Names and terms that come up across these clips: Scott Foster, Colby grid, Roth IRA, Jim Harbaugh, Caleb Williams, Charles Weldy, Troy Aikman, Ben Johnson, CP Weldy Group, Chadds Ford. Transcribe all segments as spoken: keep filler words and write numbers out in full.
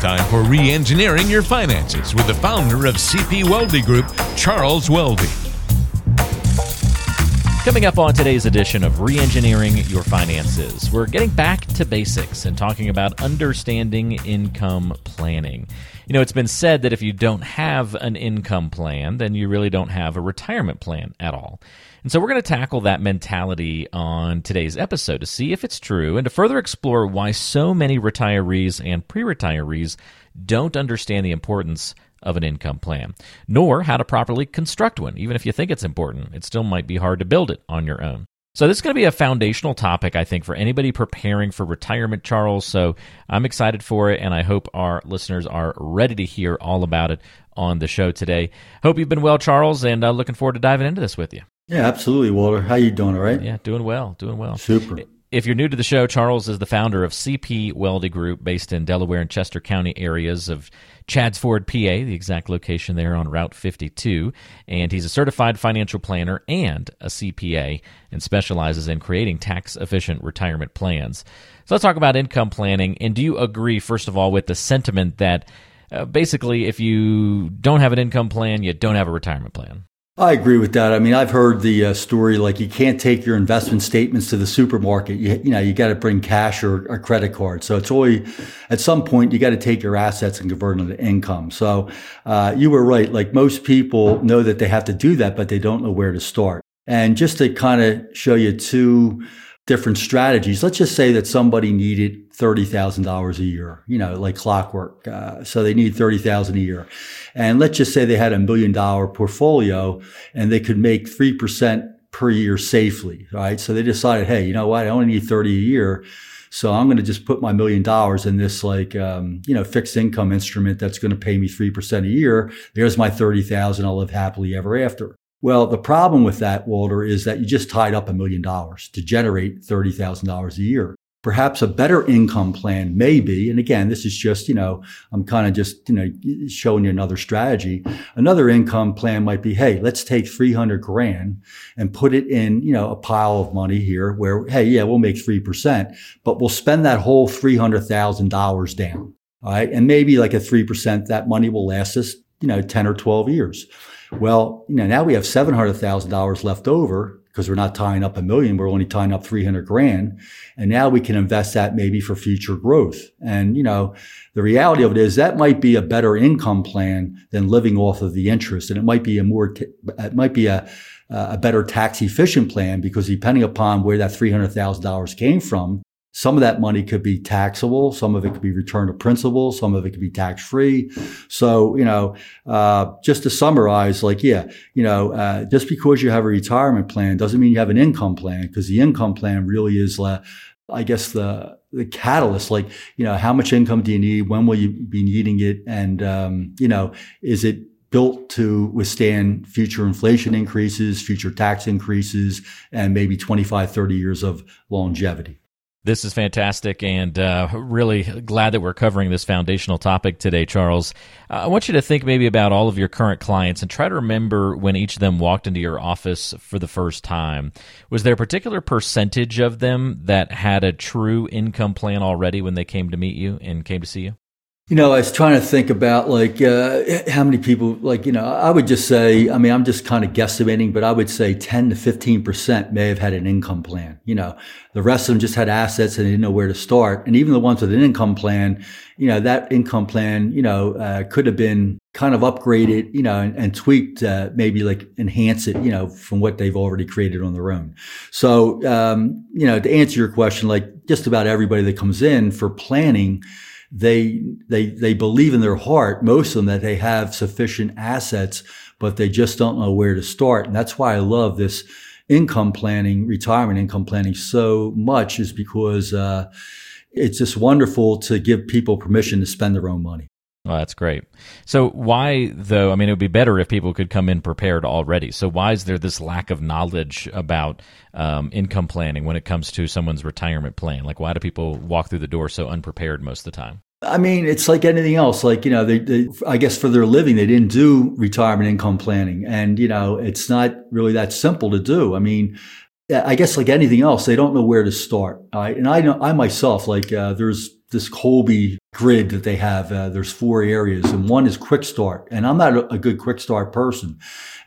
time for re-engineering your finances with the founder of C P Weldy Group, Charles Weldy. Coming up on today's edition of Re-Engineering Your Finances, we're getting back to basics and talking about understanding income planning. You know, it's been said that if you don't have an income plan, then you really don't have a retirement plan at all. And so we're going to tackle that mentality on today's episode to see if it's true and to further explore why so many retirees and pre-retirees don't understand the importance of an income plan, nor how to properly construct one. Even if you think it's important, it still might be hard to build it on your own. So this is going to be a foundational topic, I think, for anybody preparing for retirement, Charles. So I'm excited for it, and I hope our listeners are ready to hear all about it on the show today. Hope you've been well, Charles, and uh, looking forward to diving into this with you. Yeah, absolutely, Walter. How you doing, all right? Yeah, doing well, doing well. Super. It, If you're new to the show, Charles is the founder of C P Weldy Group, based in Delaware and Chester County areas of Chadds Ford, P A, the exact location there on Route fifty-two, and he's a certified financial planner and a C P A and specializes in creating tax-efficient retirement plans. So let's talk about income planning, and do you agree, first of all, with the sentiment that uh, basically if you don't have an income plan, you don't have a retirement plan? I agree with that. I mean, I've heard the uh, story, like you can't take your investment statements to the supermarket. You, you know, you got to bring cash or a credit card. So it's only at some point you got to take your assets and convert them to income. So uh, you were right. Like most people know that they have to do that, but they don't know where to start. And just to kind of show you two different strategies, let's just say that somebody needed thirty thousand dollars a year, you know, like clockwork. Uh, so they need thirty thousand dollars a year. And let's just say they had a million dollar portfolio and they could make three percent per year safely, right? So they decided, hey, you know what? I only need thirty a year. So I'm going to just put my million dollars in this like, um, you know, fixed income instrument that's going to pay me three percent a year. There's my thirty thousand dollars. I'll live happily ever after. Well, the problem with that, Walter, is that you just tied up a million dollars to generate thirty thousand dollars a year. Perhaps a better income plan may be, and again, this is just, you know, I'm kind of just, you know, showing you another strategy. Another income plan might be, hey, let's take three hundred grand and put it in, you know, a pile of money here where, hey, yeah, we'll make three percent, but we'll spend that whole three hundred thousand dollars down. All right. And maybe like a three percent, that money will last us, you know, ten or twelve years. Well, you know, now we have seven hundred thousand dollars left over, because we're not tying up a million, we're only tying up three hundred grand. And now we can invest that maybe for future growth. And, you know, the reality of it is that might be a better income plan than living off of the interest. And it might be a more, t- it might be a, a better tax efficient plan, because depending upon where that three hundred thousand dollars came from, some of that money could be taxable. Some of it could be returned to principal. Some of it could be tax free. So, you know, uh, just to summarize, like, yeah, you know, uh, just because you have a retirement plan doesn't mean you have an income plan, because the income plan really is, uh, I guess, the, the catalyst, like, you know, how much income do you need? When will you be needing it? And, um, you know, is it built to withstand future inflation increases, future tax increases, and maybe twenty-five, thirty years of longevity? This is fantastic, and uh, really glad that we're covering this foundational topic today, Charles. Uh, I want you to think maybe about all of your current clients and try to remember when each of them walked into your office for the first time. Was there a particular percentage of them that had a true income plan already when they came to meet you and came to see you? You know, I was trying to think about like uh, how many people, like, you know, I would just say, I mean, I'm just kind of guesstimating, but I would say ten to fifteen percent may have had an income plan. You know, the rest of them just had assets and they didn't know where to start. And even the ones with an income plan, you know, that income plan, you know, uh, could have been kind of upgraded, you know, and, and tweaked, uh, maybe like enhance it, you know, from what they've already created on their own. So, um, you know, to answer your question, like just about everybody that comes in for planning, They, they, they believe in their heart, most of them, that they have sufficient assets, but they just don't know where to start. And that's why I love this income planning, retirement income planning so much, is because, uh, it's just wonderful to give people permission to spend their own money. Well, that's great. So why, though, I mean, it would be better if people could come in prepared already. So why is there this lack of knowledge about um, income planning when it comes to someone's retirement plan? Like, why do people walk through the door so unprepared most of the time? I mean, it's like anything else. Like, you know, they, they, I guess for their living, they didn't do retirement income planning. And, you know, it's not really that simple to do. I mean, I guess like anything else, they don't know where to start. Right? And I know, I myself, like, uh, there's this Colby grid that they have. Uh, there's four areas, and one is quick start. And I'm not a, a good quick start person.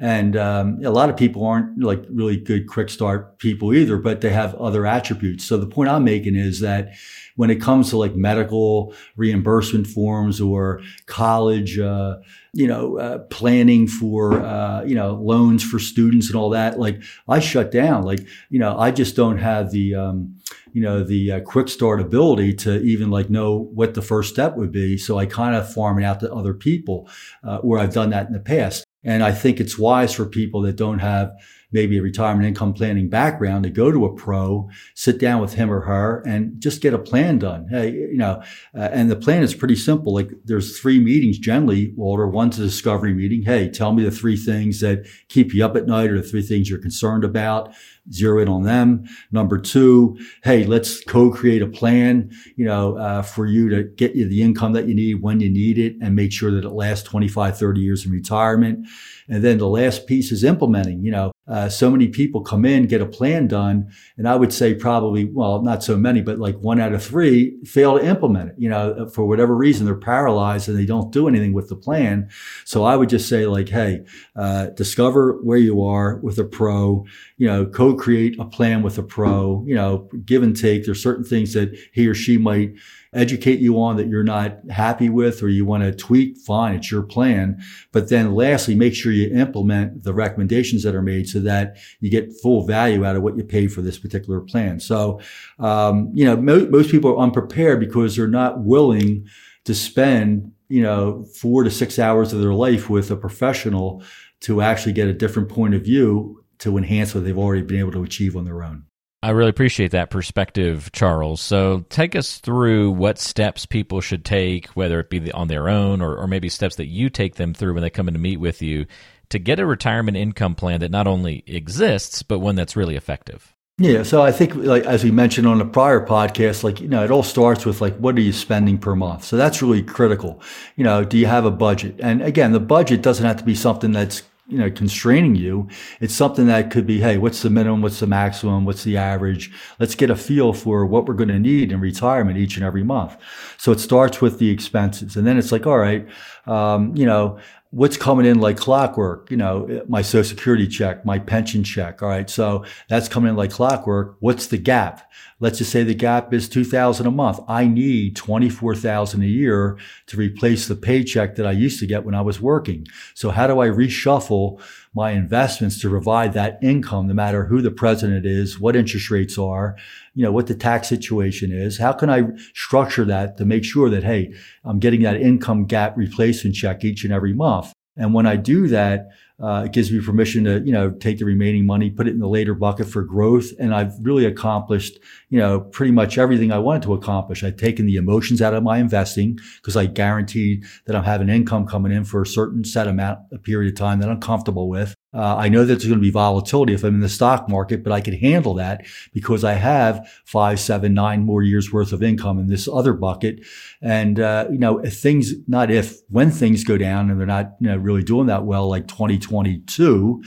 And um, a lot of people aren't like really good quick start people either, but they have other attributes. So the point I'm making is that when it comes to like medical reimbursement forms or college, uh, you know, uh, planning for, uh, you know, loans for students and all that, like I shut down. Like, you know, I just don't have the, um, you know, the uh, quick start ability to even like know what the first step would be. So I kind of farm it out to other people uh, where I've done that in the past. And I think it's wise for people that don't have maybe a retirement income planning background to go to a pro, sit down with him or her, and just get a plan done. Hey, you know, uh, and the plan is pretty simple. Like there's three meetings generally, Walter. One's a discovery meeting. Hey, tell me the three things that keep you up at night or the three things you're concerned about. Zero in on them. Number two, hey, let's co-create a plan, you know, uh, for you to get you the income that you need when you need it and make sure that it lasts twenty-five, thirty years in retirement. And then the last piece is implementing, you know, uh, so many people come in, get a plan done. And I would say probably, well, not so many, but like one out of three fail to implement it, you know, for whatever reason, they're paralyzed and they don't do anything with the plan. So I would just say like, hey, uh, discover where you are with a pro, you know, co create a plan with a pro, you know, give and take. There's certain things that he or she might educate you on that you're not happy with or you want to tweak. Fine, it's your plan. But then lastly, make sure you implement the recommendations that are made so that you get full value out of what you paid for this particular plan. So, um, you know, mo- most people are unprepared because they're not willing to spend, you know, four to six hours of their life with a professional to actually get a different point of view to enhance what they've already been able to achieve on their own. I really appreciate that perspective, Charles. So take us through what steps people should take, whether it be on their own or, or maybe steps that you take them through when they come in to meet with you to get a retirement income plan that not only exists, but one that's really effective. Yeah. So I think, like as we mentioned on a prior podcast, like, you know, it all starts with like, what are you spending per month? So that's really critical. You know, do you have a budget? And again, the budget doesn't have to be something that's, you know, constraining you. It's something that could be, hey, what's the minimum? What's the maximum? What's the average? Let's get a feel for what we're going to need in retirement each and every month. So it starts with the expenses. And then it's like, all right, um, you know, what's coming in like clockwork? You know, my Social Security check, my pension check. All right. So that's coming in like clockwork. What's the gap? Let's just say the gap is two thousand dollars a month. I need twenty-four thousand dollars a year to replace the paycheck that I used to get when I was working. So how do I reshuffle my investments to provide that income, no matter who the president is, what interest rates are, you know, what the tax situation is? How can I structure that to make sure that, hey, I'm getting that income gap replacement check each and every month? And when I do that, uh, it gives me permission to, you know, take the remaining money, put it in the later bucket for growth. And I've really accomplished, you know, pretty much everything I wanted to accomplish. I've taken the emotions out of my investing because I guaranteed that I'm having income coming in for a certain set amount, a period of time that I'm comfortable with. Uh, I know that there's going to be volatility if I'm in the stock market, but I can handle that because I have five, seven, nine more years worth of income in this other bucket. And, uh, you know, if things, not if, when things go down and they're not, you know, really doing that well, like twenty twenty-two,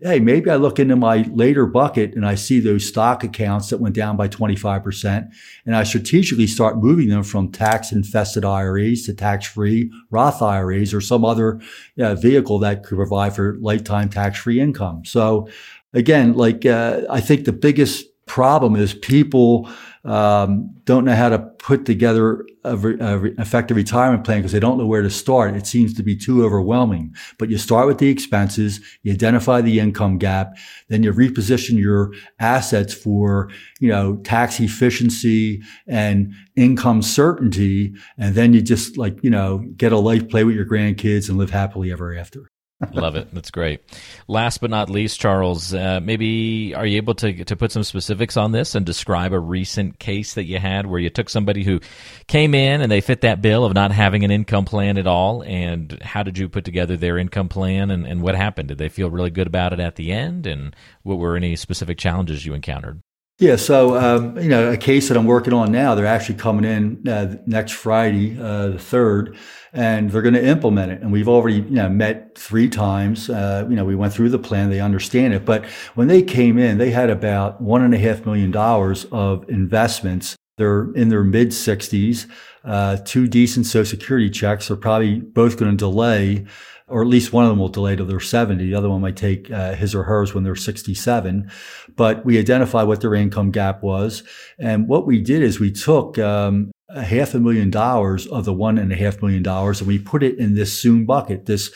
hey, maybe I look into my later bucket and I see those stock accounts that went down by twenty-five percent, and I strategically start moving them from tax-infested I R As to tax-free Roth I R As or some other uh, vehicle that could provide for lifetime tax-free income. So again, like uh, I think the biggest problem is people um, don't know how to put together a re- a re- effective retirement plan because they don't know where to start. It seems to be too overwhelming. But you start with the expenses, you identify the income gap, then you reposition your assets for, you know, tax efficiency and income certainty, and then you just like, you know, get a life, play with your grandkids, and live happily ever after. Love it. That's great. Last but not least, Charles, uh, maybe are you able to to put some specifics on this and describe a recent case that you had where you took somebody who came in and they fit that bill of not having an income plan at all, and how did you put together their income plan, and, and what happened? Did they feel really good about it at the end, and what were any specific challenges you encountered? Yeah. So, um, you know, a case that I'm working on now, they're actually coming in uh, next Friday, uh, the third, and they're going to implement it. And we've already, you know, met three times. Uh, you know, we went through the plan. They understand it. But when they came in, they had about one and a half million dollars of investments They're in their mid sixties, uh, two decent social security checks. They're probably both going to delay, or at least one of them will delay till they're seventy. The other one might take uh, his or hers when they're sixty-seven. But we identified what their income gap was. And what we did is we took um, a half a million dollars of the one and a half million dollars, and we put it in this soon bucket, this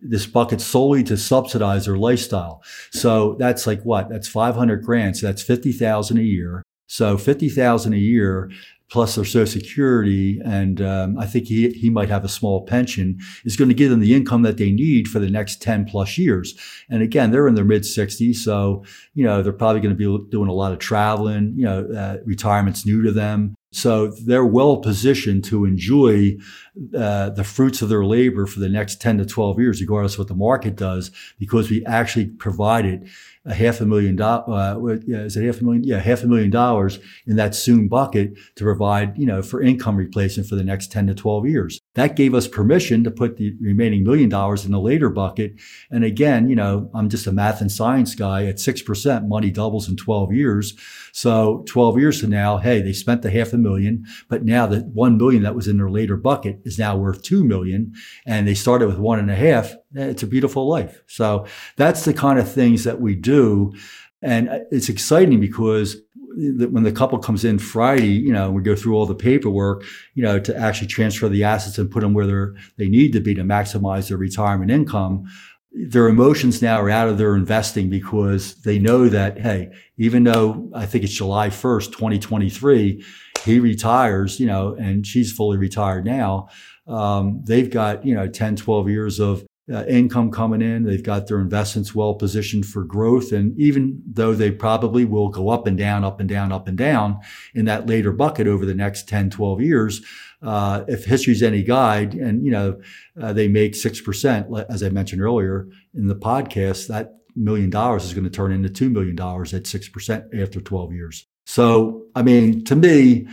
this bucket solely to subsidize their lifestyle. So that's like what? That's five hundred grand. So that's fifty thousand a year. So fifty thousand a year plus their Social Security, and um, I think he he might have a small pension, is going to give them the income that they need for the next ten plus years. And again, they're in their mid sixties, so you know they're probably going to be doing a lot of traveling. You know, uh, retirement's new to them, so they're well positioned to enjoy uh, the fruits of their labor for the next ten to twelve years, regardless of what the market does, because we actually provided a half a million dollars, uh, yeah, is it half a million? Yeah, half a million dollars in that soon bucket to provide, you know, for income replacement for the next ten to twelve years. That gave us permission to put the remaining million dollars in the later bucket. And again, you know, I'm just a math and science guy. At six percent, money doubles in twelve years. So twelve years from now, hey, they spent the half a million, but now the one million that was in their later bucket is now worth two million. And they started with one and a half. It's a beautiful life. So that's the kind of things that we do. And it's exciting because when the couple comes in Friday, you know, we go through all the paperwork, you know, to actually transfer the assets and put them where they're, they need to be to maximize their retirement income. Their emotions now are out of their investing because they know that, hey, even though I think it's July first, twenty twenty-three, he retires, you know, and she's fully retired now. Um, they've got, you know, ten, twelve years of Uh, income coming in. They've got their investments well positioned for growth. And even though they probably will go up and down, up and down, up and down in that later bucket over the next ten, twelve years, uh, if history's any guide, and, you know, uh, they make six percent, as I mentioned earlier in the podcast, that million dollars is going to turn into two million dollars at six percent after twelve years. So, I mean, to me,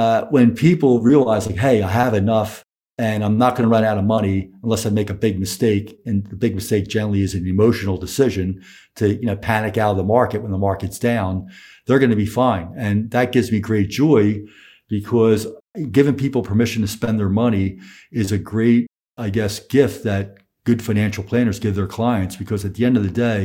uh, when people realize like, hey, I have enough, and I'm not going to run out of money unless I make a big mistake. And the big mistake generally is an emotional decision to, you know, panic out of the market when the market's down. They're going to be fine. And that gives me great joy because giving people permission to spend their money is a great, I guess, gift that good financial planners give their clients, because at the end of the day,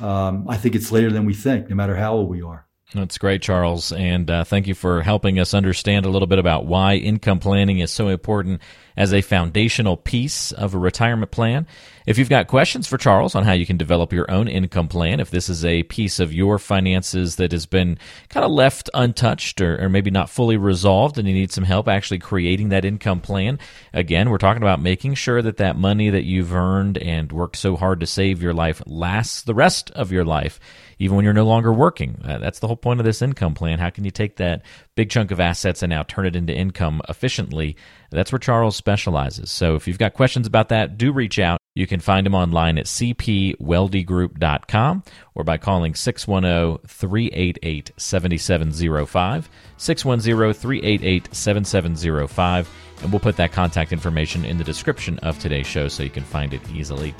um, I think it's later than we think, no matter how old we are. That's great, Charles, and uh, thank you for helping us understand a little bit about why income planning is so important as a foundational piece of a retirement plan. If you've got questions for Charles on how you can develop your own income plan, if this is a piece of your finances that has been kind of left untouched or, or maybe not fully resolved and you need some help actually creating that income plan, again, we're talking about making sure that that money that you've earned and worked so hard to save your life lasts the rest of your life, even when you're no longer working. Uh, that's the whole point of this income plan. How can you take that big chunk of assets and now turn it into income efficiently? That's where Charles specializes. So if you've got questions about that, do reach out. You can find him online at c p weldy group dot com or by calling six one zero, three eight eight, seven seven zero five, six one zero, three eight eight, seven seven zero five, and we'll put that contact information in the description of today's show so you can find it easily.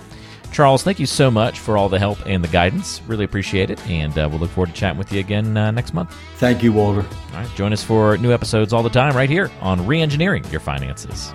Charles, thank you so much for all the help and the guidance. Really appreciate it, and uh, we'll look forward to chatting with you again uh, next month. Thank you, Walter. All right, join us for new episodes all the time right here on Reengineering Your Finances.